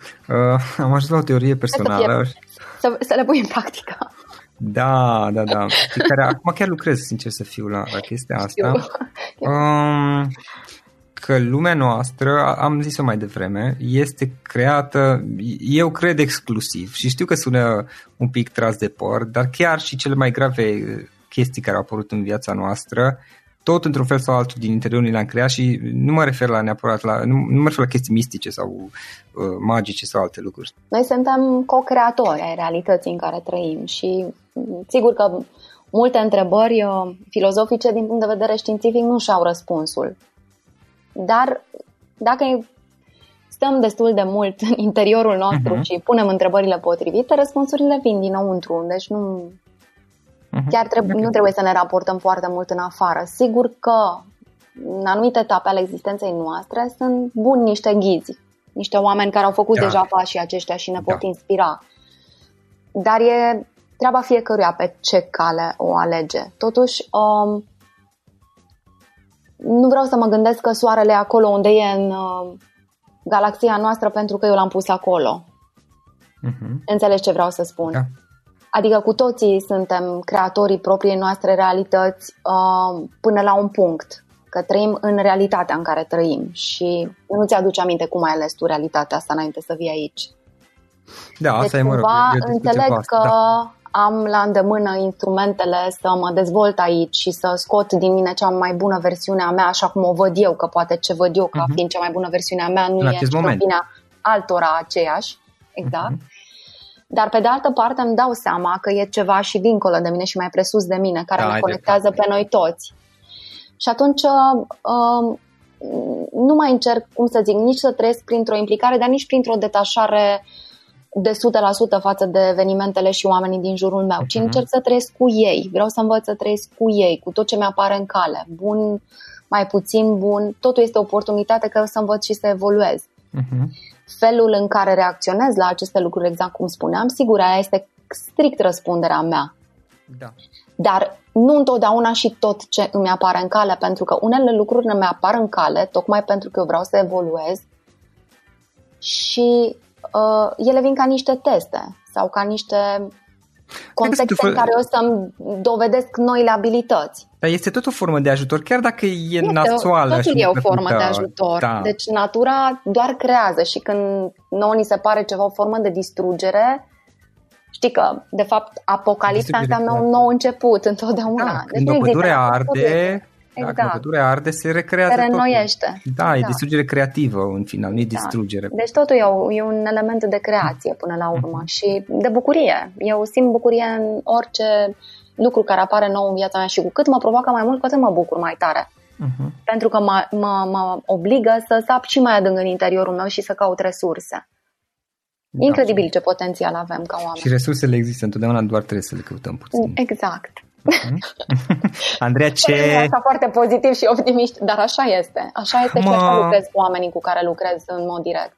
am ajuns la o teorie personală. Să le pui în practică. Da. Acum chiar lucrez, sincer să fiu, la chestia asta. Că lumea noastră, am zis-o mai devreme, este creată, eu cred, exclusiv. Și știu că sună un pic tras de păr, dar chiar și cele mai grave chestii care au apărut în viața noastră, tot într-un fel sau altul din interiorul le-am creat, și nu mă refer la neapărat nu mă refer la chestii mistice sau magice sau alte lucruri. Noi suntem co-creatori ai realității în care trăim și sigur că multe întrebări filozofice din punct de vedere științific nu și-au răspunsul. Dar dacă stăm destul de mult în interiorul nostru și punem întrebările potrivite, răspunsurile vin dinăuntru. Deci nu, chiar nu trebuie să ne raportăm foarte mult în afară. Sigur că în anumite etape ale existenței noastre sunt buni niște ghizi, niște oameni care au făcut deja pașii aceștia și ne pot inspira. Dar e treaba fiecăruia pe ce cale o alege. Totuși, nu vreau să mă gândesc că soarele e acolo unde e în galaxia noastră pentru că eu l-am pus acolo. Înțelegi ce vreau să spun? Da. Adică cu toții suntem creatorii propriei noastre realități până la un punct, că trăim în realitatea în care trăim și nu ți-aduce aminte cum ai ales tu realitatea asta înainte să vii aici. Da, deci asta e, mă rog, înțeleg că am la îndemână instrumentele să mă dezvolt aici și să scot din mine cea mai bună versiune a mea, așa cum o văd eu, că poate ce văd eu ca fiind cea mai bună versiune a mea nu e opinia altora aceeași. Exact. Dar pe de altă parte îmi dau seama că e ceva și dincolo de mine și mai presus de mine, care ne conectează pe noi toți. Și atunci nu mai încerc, cum să zic, nici să trăiesc printr-o implicare, dar nici printr-o detașare de 100% față de evenimentele și oamenii din jurul meu, ci încerc să trăiesc cu ei. Vreau să învăț să trăiesc cu ei, cu tot ce mi-apare în cale, bun, mai puțin bun, totul este oportunitate că eu să învăț și să evoluez. Felul în care reacționez la aceste lucruri, exact cum spuneam, sigur, aia este strict răspunderea mea. Dar nu întotdeauna și tot ce îmi apare în cale, pentru că unele lucruri îmi apar în cale tocmai pentru că eu vreau să evoluez și ele vin ca niște teste sau ca niște contexte în care o să-mi dovedesc noile abilități. Dar este tot o formă de ajutor, chiar dacă e nasoală. Totul e o formă de ajutor. Deci natura doar creează și când nouă ni se pare ceva o formă de distrugere, știi că, de fapt, apocalipsa înseamnă un nou început întotdeauna. Deci când o pădure arde... Dacă pădurea arde, se recrează, se renoiește totul. E distrugere creativă în final, nu e distrugere. Deci totul e un element de creație până la urmă și de bucurie. Eu simt bucurie în orice lucru care apare nou în viața mea și cu cât mă provoacă mai mult, cu atât mă bucur mai tare. Pentru că mă obligă să sap și mai adânc în interiorul meu și să caut resurse. Incredibil ce potențial avem ca oameni. Și resursele există întotdeauna, doar trebuie să le căutăm puțin. Exact. Andreea, ce... Asta foarte pozitiv și optimist, dar așa este. Așa este și așa lucrez cu oamenii cu care lucrez în mod direct.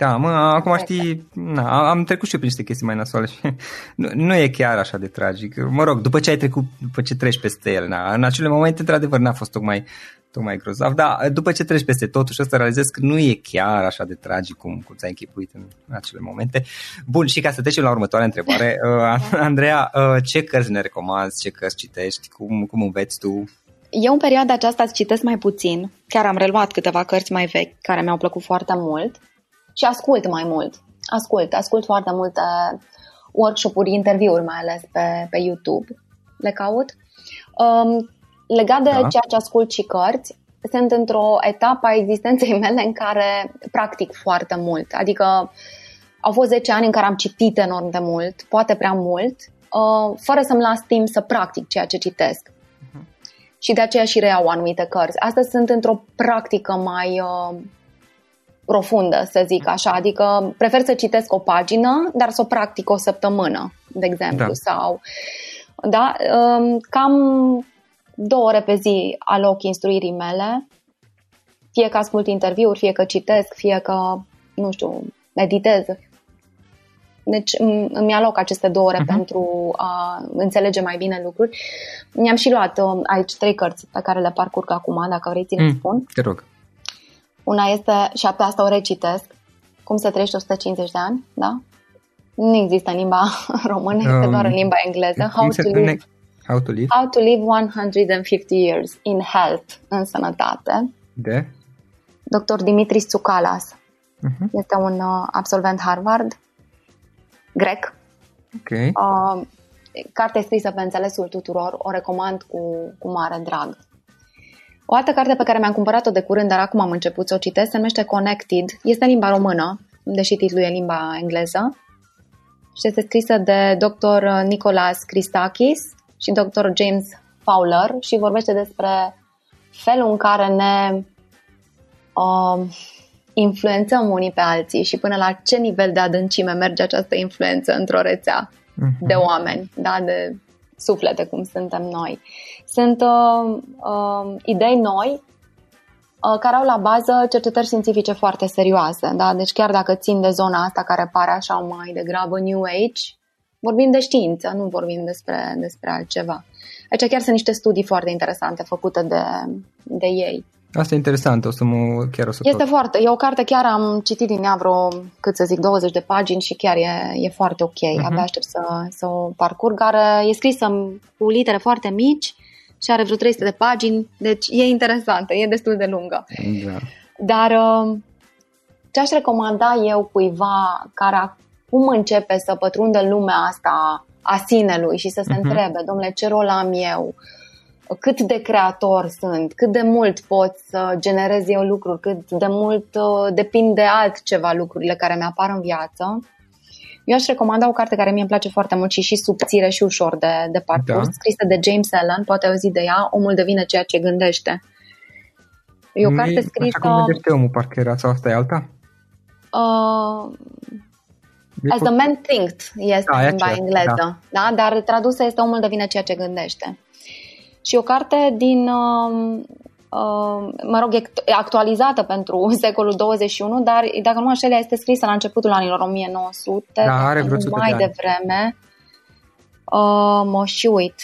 Acum știi, am trecut și eu prin niște chestii mai nasoale și nu e chiar așa de tragic. Mă rog, după ce ai trecut, după ce treci peste el, în acele momente, într-adevăr, n-a fost tocmai grozav, dar după ce treci peste totuși o să realizezi că nu e chiar așa de tragic cum ți-ai închipuit în acele momente. Bun, și ca să trecem la următoarea întrebare, Andreea, ce cărți ne recomanzi, ce cărți citești, cum înveți tu? Eu în perioada aceasta îți citesc mai puțin, chiar am reluat câteva cărți mai vechi care mi-au plăcut foarte mult. Și ascult mai mult. Ascult foarte multe workshop-uri, interviuri mai ales pe YouTube. Le caut. Legat de ceea ce ascult și cărți, sunt într-o etapă a existenței mele în care practic foarte mult. Adică au fost 10 ani în care am citit enorm de mult, poate prea mult, fără să-mi las timp să practic ceea ce citesc. Și de aceea și reiau anumite cărți. Astăzi sunt într-o practică mai... profundă, să zic așa, adică prefer să citesc o pagină, dar să o practic o săptămână, de exemplu, sau cam 2 ore pe zi aloc instruirii mele, fie că ascult interviuri, fie că citesc, fie că, nu știu, meditez. Deci îmi aloc aceste 2 ore pentru a înțelege mai bine lucruri. Mi-am și luat aici 3 cărți pe care le parcurg acum, dacă vrei ți le spun. Te rog. Una este, și pe asta o recitesc, Cum să trăiești 150 de ani, da? Nu există în limba română, este doar în limba engleză. How to live 150 years in health, în sănătate. De? Dr. Dimitris Tsoukalas. Este un absolvent Harvard, grec. Carte scrisă pe înțelesul tuturor, o recomand cu mare drag. O altă carte pe care mi-am cumpărat-o de curând, dar acum am început să o citesc, se numește Connected. Este în limba română, deși titlul e în limba engleză. Și este scrisă de Dr. Nicolas Christakis și Dr. James Fowler și vorbește despre felul în care ne influențăm unii pe alții și până la ce nivel de adâncime merge această influență într-o rețea de oameni, da? De suflete, cum suntem noi. Sunt idei noi care au la bază cercetări științifice foarte serioase. Da? Deci chiar dacă țin de zona asta care pare așa mai degrabă New Age, vorbim de știință, nu vorbim despre altceva. Aici chiar sunt niște studii foarte interesante făcute de ei. Asta e interesant, e o carte, chiar am citit din ea vreo, 20 de pagini și chiar e foarte ok. Abia aștept să o parcurg. E scrisă cu litere foarte mici și are vreo 300 de pagini, deci e interesantă, e destul de lungă. Da. Dar ce aș recomanda eu cuiva care acum începe să pătrundă lumea asta a sinelui și să se întrebe, dom'le, ce rol am eu? Cât de creator sunt, cât de mult pot să generez eu lucruri, cât de mult depind de altceva lucrurile care mi apar în viață. Eu aș recomanda o carte care mie îmi place foarte mult și subțire și ușor de parcurs, scrisă de James Allen, poate auzi de ea, Omul devine ceea ce gândește. E o carte scrisă... Așa cum gândește omul, parcă era, sau asta e alta? As the man thinks, este limba engleză, da? Dar tradusă este Omul devine ceea ce gândește. Și o carte din, actualizată pentru secolul 21, dar dacă nu așa, este scrisă la începutul anilor 1900, da, are vreo mai devreme. Mă și uit.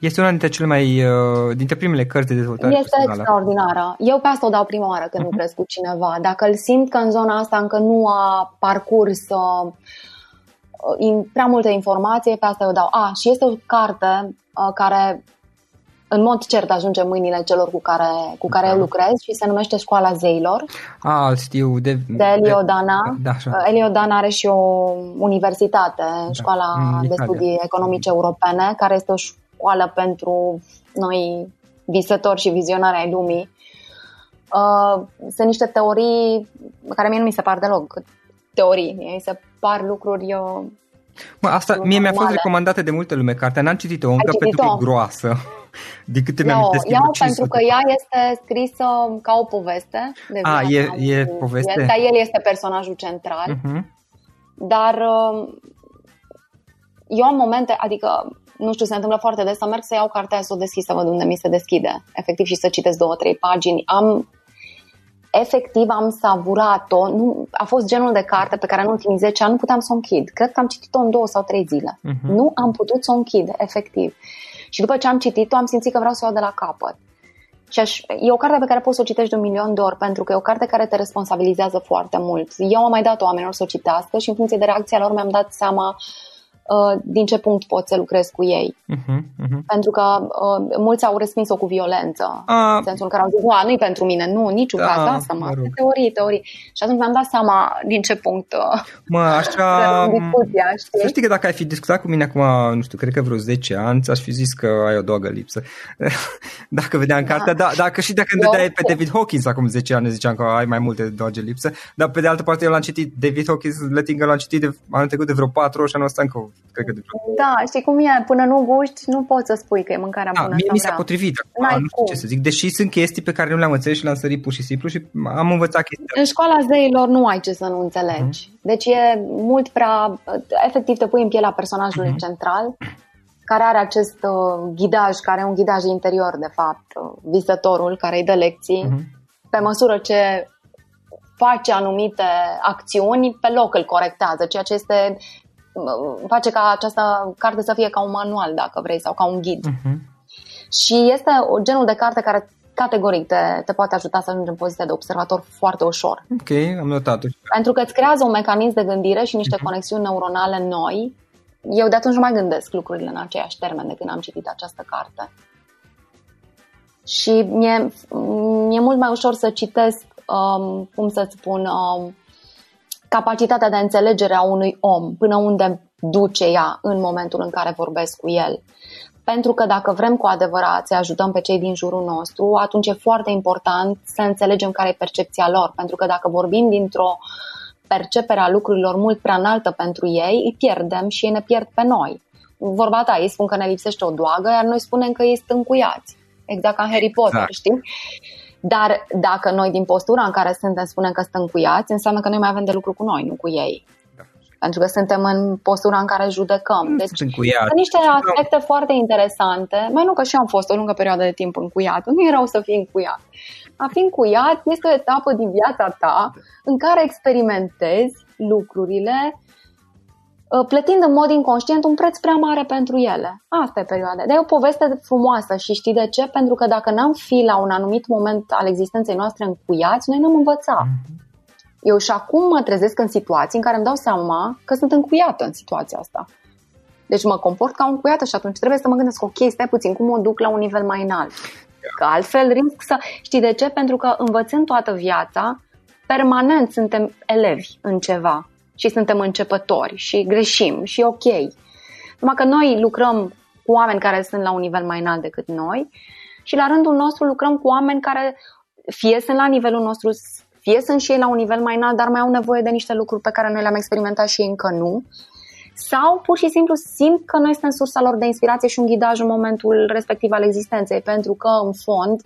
Este una dintre dintre primele cărți de dezvoltare personală. Este extraordinară. Eu pe asta o dau prima oară când lucrez cu cineva. Dacă îl simt că în zona asta încă nu a parcurs prea multă informație, pe asta o dau. Și este o carte care... În mod cert ajunge în mâinile celor cu care eu lucrez și se numește Școala Zeilor. Știu. De Eliodana. Eliodana are și o universitate, Școala de Studii Economice Europene, care este o școală pentru noi visători și vizionari ai lumii. Sunt niște teorii care mie nu mi se par deloc teorii, mi se par lucruri... asta mie mi-a fost recomandată de multă lume cartea, n-am citit-o încă pentru că e groasă. De câte mi-am amintesc, pentru că ea este scrisă ca o poveste. E poveste. Dar el este personajul central. Dar eu am momente, adică, nu știu, se întâmplă foarte des să merg să iau cartea, să o deschid, să văd unde mi se deschide efectiv și să citesc 2-3 pagini. Efectiv am savurat-o, a fost genul de carte pe care în ultimii 10 ani nu puteam să o închid. Cred că am citit-o în 2 sau 3 zile. Nu am putut să o închid, efectiv. Și după ce am citit-o, am simțit că vreau să o iau de la capăt. E o carte pe care poți să o citești de 1.000.000 de ori, pentru că e o carte care te responsabilizează foarte mult. Eu am mai dat-o oamenilor să o citească și în funcție de reacția lor mi-am dat seama din ce punct pot să lucrez cu ei. Pentru că mulți au respins-o cu violență, în sensul în care au zis, nu-i pentru mine, nu, niciun caz, lasă-mă, teorii. Și atunci mi-am dat seama din ce punct discuția, știi? Să știi că dacă ai fi discutat cu mine acum, nu știu, cred că vreo 10 ani, aș fi zis că ai o doagă lipsă. Dacă vedeam cartea, dacă îmi dădeai pe David Hawkins acum 10 ani, ziceam că ai mai multe doage lipsă, dar pe de altă parte eu l-am citit, David Hawkins, Letting Go, l-am citit anul trecut de vreo 4 ori și anul ăsta încă știi cum e, până nu guști nu poți să spui că e mâncarea bună. Mie mi s-a potrivit, nu știu ce să zic. Deși sunt chestii pe care nu le-am înțeles și le-am sărit pur și simplu și am învățat chestia. În Școala Zeilor nu ai ce să nu înțelegi. Deci e mult prea, efectiv te pui în pielea personajului central, care are acest ghidaj, care e un ghidaj interior de fapt, visătorul care îi dă lecții, pe măsură ce face anumite acțiuni, pe loc îl corectează, ceea ce este... face ca această carte să fie ca un manual, dacă vrei, sau ca un ghid. Și este genul de carte care categoric te poate ajuta să ajungi în poziția de observator foarte ușor. Ok, am notat. Pentru că îți creează un mecanism de gândire și niște conexiuni neuronale noi. Eu de atunci nu mai gândesc lucrurile în aceiași termen de când am citit această carte. Și mi-e mult mai ușor să citesc, cum să-ți spun... capacitatea de înțelegere a unui om, până unde duce ea în momentul în care vorbesc cu el. Pentru că dacă vrem cu adevărat să ajutăm pe cei din jurul nostru, atunci e foarte important să înțelegem care e percepția lor. Pentru că dacă vorbim dintr-o percepere a lucrurilor mult prea înaltă pentru ei, îi pierdem și ei ne pierd pe noi. Vorba ta, ei spun că ne lipsește o doagă, iar noi spunem că ei sunt încuiați. Exact ca în Harry Potter, știi? Dar dacă noi din postura în care suntem spunem că stăm cu iați, înseamnă că noi mai avem de lucru cu noi, nu cu ei. Da. Pentru că suntem în postura în care judecăm. Deci sunt niște aspecte foarte interesante. Mai nu că și eu am fost o lungă perioadă de timp încuiat. Nu e rău să fii încuiat. A fi încuiat este o etapă din viața ta în care experimentezi lucrurile plătind în mod inconștient un preț prea mare pentru ele. Asta e perioada. Dar e o poveste frumoasă și știi de ce? Pentru că dacă n-am fi la un anumit moment al existenței noastre încuiați, noi n-am învățat. Eu și acum mă trezesc în situații în care îmi dau seama că sunt încuiată în situația asta. Deci mă comport ca încuiată și atunci trebuie să mă gândesc, ok, stai puțin, cum o duc la un nivel mai înalt? Că altfel risc să... Știi de ce? Pentru că învățând toată viața, permanent suntem elevi în ceva. Și suntem începători și greșim și ok. Numai că noi lucrăm cu oameni care sunt la un nivel mai înalt decât noi și la rândul nostru lucrăm cu oameni care fie sunt la nivelul nostru, fie sunt și ei la un nivel mai înalt, dar mai au nevoie de niște lucruri pe care noi le-am experimentat și ei încă nu. Sau pur și simplu simt că noi suntem sursa lor de inspirație și un ghidaj în momentul respectiv al existenței, pentru că în fond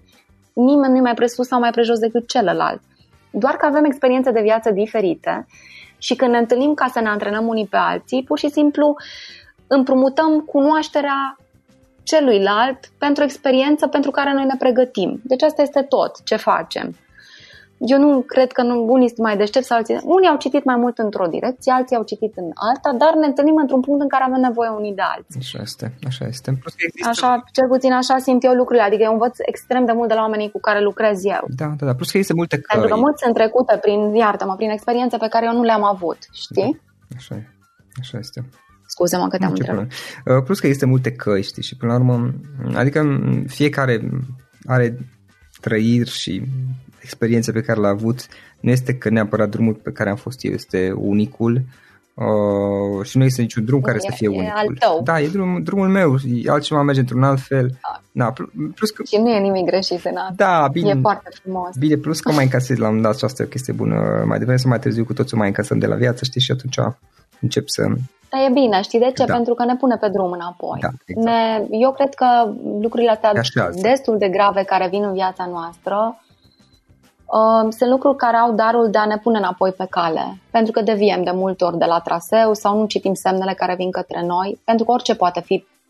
nimeni nu e mai presus sau mai prejos decât celălalt. Doar că avem experiențe de viață diferite. Și când ne întâlnim ca să ne antrenăm unii pe alții, pur și simplu împrumutăm cunoașterea celuilalt pentru experiență pentru care noi ne pregătim. Deci asta este tot ce facem. Eu nu cred că unii sunt mai deștepți sau alții. Unii au citit mai mult într-o direcție, alții au citit în alta, dar ne întâlnim într-un punct în care avem nevoie unii de alții. Așa este. Așa, cel puțin așa simt eu lucrurile, adică eu învăț extrem de mult de la oamenii cu care lucrez eu. Da, plus că există multe căi. Pentru că mulți sunt trecute prin experiențe pe care eu nu le-am avut, știi? Da. Așa este. Scuze-mă că te-am întrebat. Plus că există multe căi, știi, și până la urmă, adică fiecare are trăiri și experiența pe care l-a avut, nu este că neapărat drumul pe care am fost eu este unicul și nu este niciun drum care să fie unicul. Da, e drumul meu, altcineva merge într-un alt fel. Da, plus că... Și nu e nimic greșit în asta. Da, bine, e foarte frumos. Bine, plus că mai încasez, la un moment dat, și asta e o chestie bună, mai devreme sau mai târziu cu toți o mai încasăm de la viață, știi, și atunci încep să... Da, e bine, știi de ce? Da. Pentru că ne pune pe drum înapoi. Da, exact. Eu cred că lucrurile astea destul de grave care vin în viața noastră sunt lucruri care au darul de a ne pune înapoi pe cale, pentru că deviem de multe ori de la traseu sau nu citim semnele care vin către noi, pentru că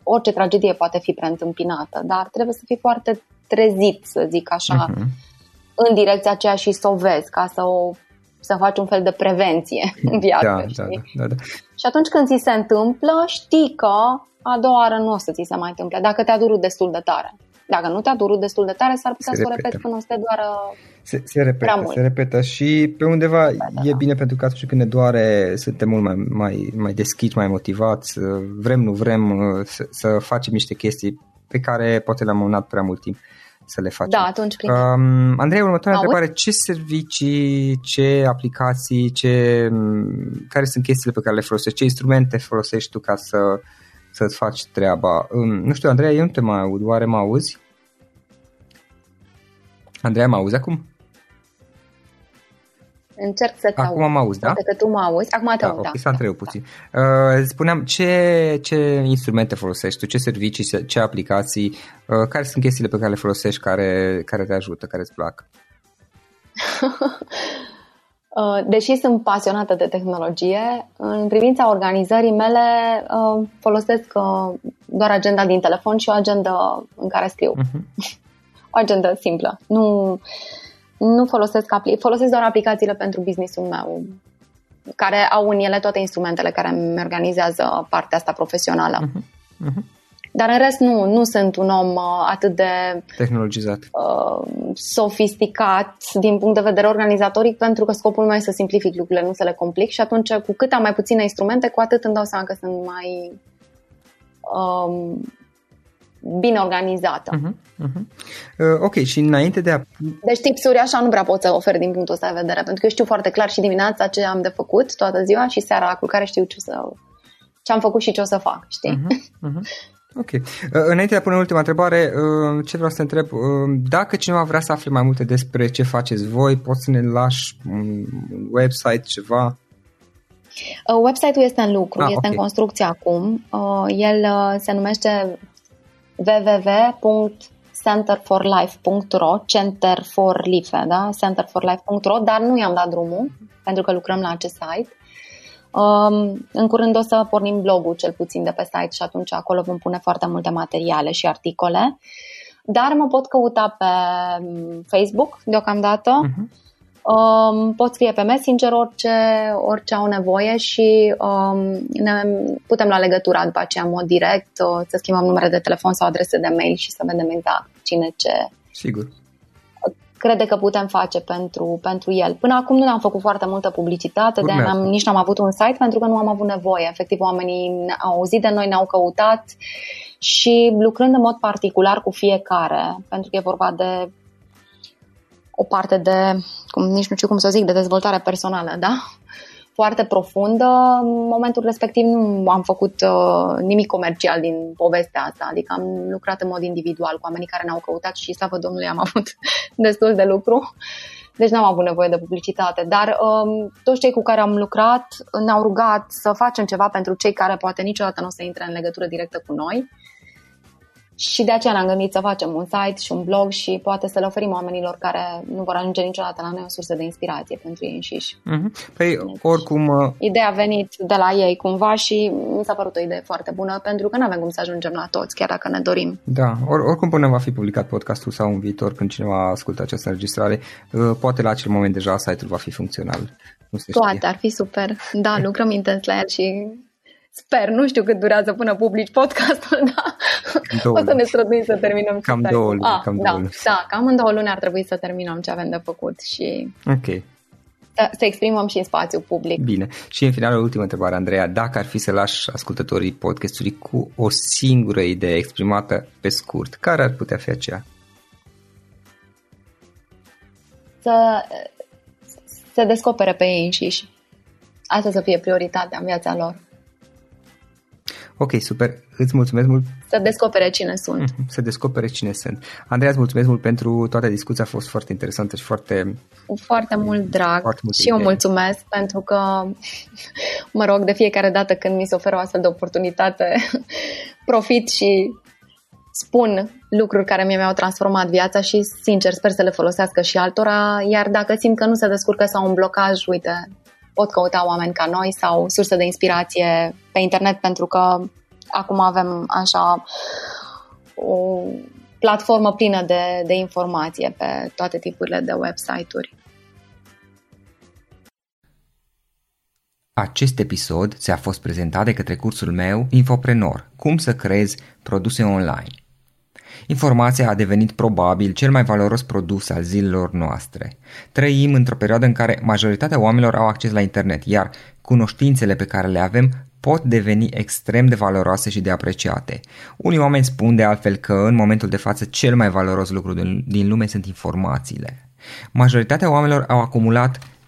orice tragedie poate fi preîntâmpinată, dar trebuie să fii foarte trezit, să zic așa, în direcția aceea și să o vezi, ca să faci un fel de prevenție în viață. Da. Și atunci când ți se întâmplă, știi că a doua oară nu o să ți se mai întâmple, dacă te-a durut destul de tare. Dacă nu te-a durut destul de tare, s-ar putea să o repet până o să te doară. Se repetă și pe undeva e bine, pentru că atunci când ne doare suntem mult mai deschiși, mai motivați, vrem, nu vrem să facem niște chestii pe care poate le-am amânat prea mult timp să le facem. Da, atunci prin... Andreea, următoarea întrebare, ce servicii, ce aplicații, care sunt chestiile pe care le folosești, ce instrumente folosești tu ca să-ți faci treaba? Nu știu, Andreea, eu nu te mai aud, oare mă auzi? Andreea, mă auzi acum? Încerc să te aud. Acum mă auzi, da? Poate că tu mă auzi, acum te aud, da. Ok, s-a întreuit puțin. Spuneam, ce instrumente folosești tu, ce servicii, ce aplicații, care sunt chestiile pe care le folosești, care te ajută, care îți plac? Deși sunt pasionată de tehnologie, în privința organizării mele folosesc doar agenda din telefon și o agenda în care scriu. O agenda simplă. Nu folosesc folosesc doar aplicațiile pentru business-ul meu, care au în ele toate instrumentele care îmi organizează partea asta profesională. Dar în rest nu sunt un om atât de tehnologizat, sofisticat din punct de vedere organizatoric, pentru că scopul meu e să simplific lucrurile, nu să le complic, și atunci cu cât am mai puține instrumente, cu atât îmi dau seama că sunt mai bine organizată. Ok, și înainte de a... Deci tipsuri așa nu prea pot să ofer din punctul ăsta de vedere, pentru că eu știu foarte clar și dimineața ce am de făcut toată ziua și seara la culcare știu ce am făcut și ce o să fac, știi? Ok. Înainte de a pune ultima întrebare, ce vreau să te întreb, dacă cineva vrea să afle mai multe despre ce faceți voi, poți să ne lași un website, ceva? Website-ul este în lucru, este în construcție acum. El se numește www.s centerforlife.ro, centerforlife.ro, dar nu i-am dat drumul pentru că lucrăm la acest site. În curând o să pornim blogul cel puțin de pe site și atunci acolo vom pune foarte multe materiale și articole. Dar mă pot căuta pe Facebook deocamdată. Pot scrie pe Messenger orice au nevoie și ne putem lua legătura după aceea în mod direct, să schimbăm numere de telefon sau adrese de mail și să vedem exact cine ce sigur crede că putem face pentru el. Până acum nu am făcut foarte multă publicitate, de-aia nici n-am avut un site pentru că nu am avut nevoie. Efectiv, oamenii au auzit de noi, ne-au căutat și lucrând în mod particular cu fiecare, pentru că e vorba de o parte de, nici nu știu cum să zic, de dezvoltare personală, da? Foarte profundă. În momentul respectiv nu am făcut nimic comercial din povestea asta, adică am lucrat în mod individual cu oamenii care ne-au căutat și, slavă Domnului, am avut destul de lucru, deci n-am avut nevoie de publicitate, dar toți cei cu care am lucrat ne-au rugat să facem ceva pentru cei care poate niciodată nu o să intre în legătură directă cu noi. Și de aceea ne-am gândit să facem un site și un blog și poate să le oferim oamenilor care nu vor ajunge niciodată la noi o sursă de inspirație pentru ei înșiși. Păi, oricum... Ideea a venit de la ei cumva și mi s-a părut o idee foarte bună pentru că nu avem cum să ajungem la toți, chiar dacă ne dorim. Da, oricum până va fi publicat podcastul sau în viitor, când cineva ascultă această înregistrare, poate la acel moment deja site-ul va fi funcțional. Toate, ar fi super. Da, lucrăm intens la el și... Sper, nu știu cât durează până publici podcastul, dar o să ne străduim să terminăm. Cam două luni. Cam în două luni ar trebui să terminăm ce avem de făcut și să exprimăm și în spațiu public. Bine. Și în final, ultima întrebare, Andreea. Dacă ar fi să lași ascultătorii podcastului cu o singură idee exprimată pe scurt, care ar putea fi aceea? Să se descopere pe ei înșiși. Asta să fie prioritatea în viața lor. Ok, super. Îți mulțumesc mult. Să descopere cine sunt. Să descopere cine sunt. Andreea, îți mulțumesc mult pentru toată discuția. A fost foarte interesantă și foarte... Foarte mult drag. Foarte mult și idei. Eu mulțumesc pentru că, mă rog, de fiecare dată când mi se oferă o astfel de oportunitate, profit și spun lucruri care mi-au transformat viața și, sincer, sper să le folosească și altora. Iar dacă simt că nu se descurcă sau un blocaj, uite... pot căuta oameni ca noi sau surse de inspirație pe internet, pentru că acum avem așa o platformă plină de informație pe toate tipurile de website-uri. Acest episod ți-a fost prezentat de către cursul meu Infoprenor, cum să creezi produse online. Informația a devenit probabil cel mai valoros produs al zilelor noastre. Trăim într-o perioadă în care majoritatea oamenilor au acces la internet, iar cunoștințele pe care le avem pot deveni extrem de valoroase și de apreciate. Unii oameni spun de altfel că în momentul de față cel mai valoros lucru din lume sunt informațiile. Majoritatea oamenilor au acumulat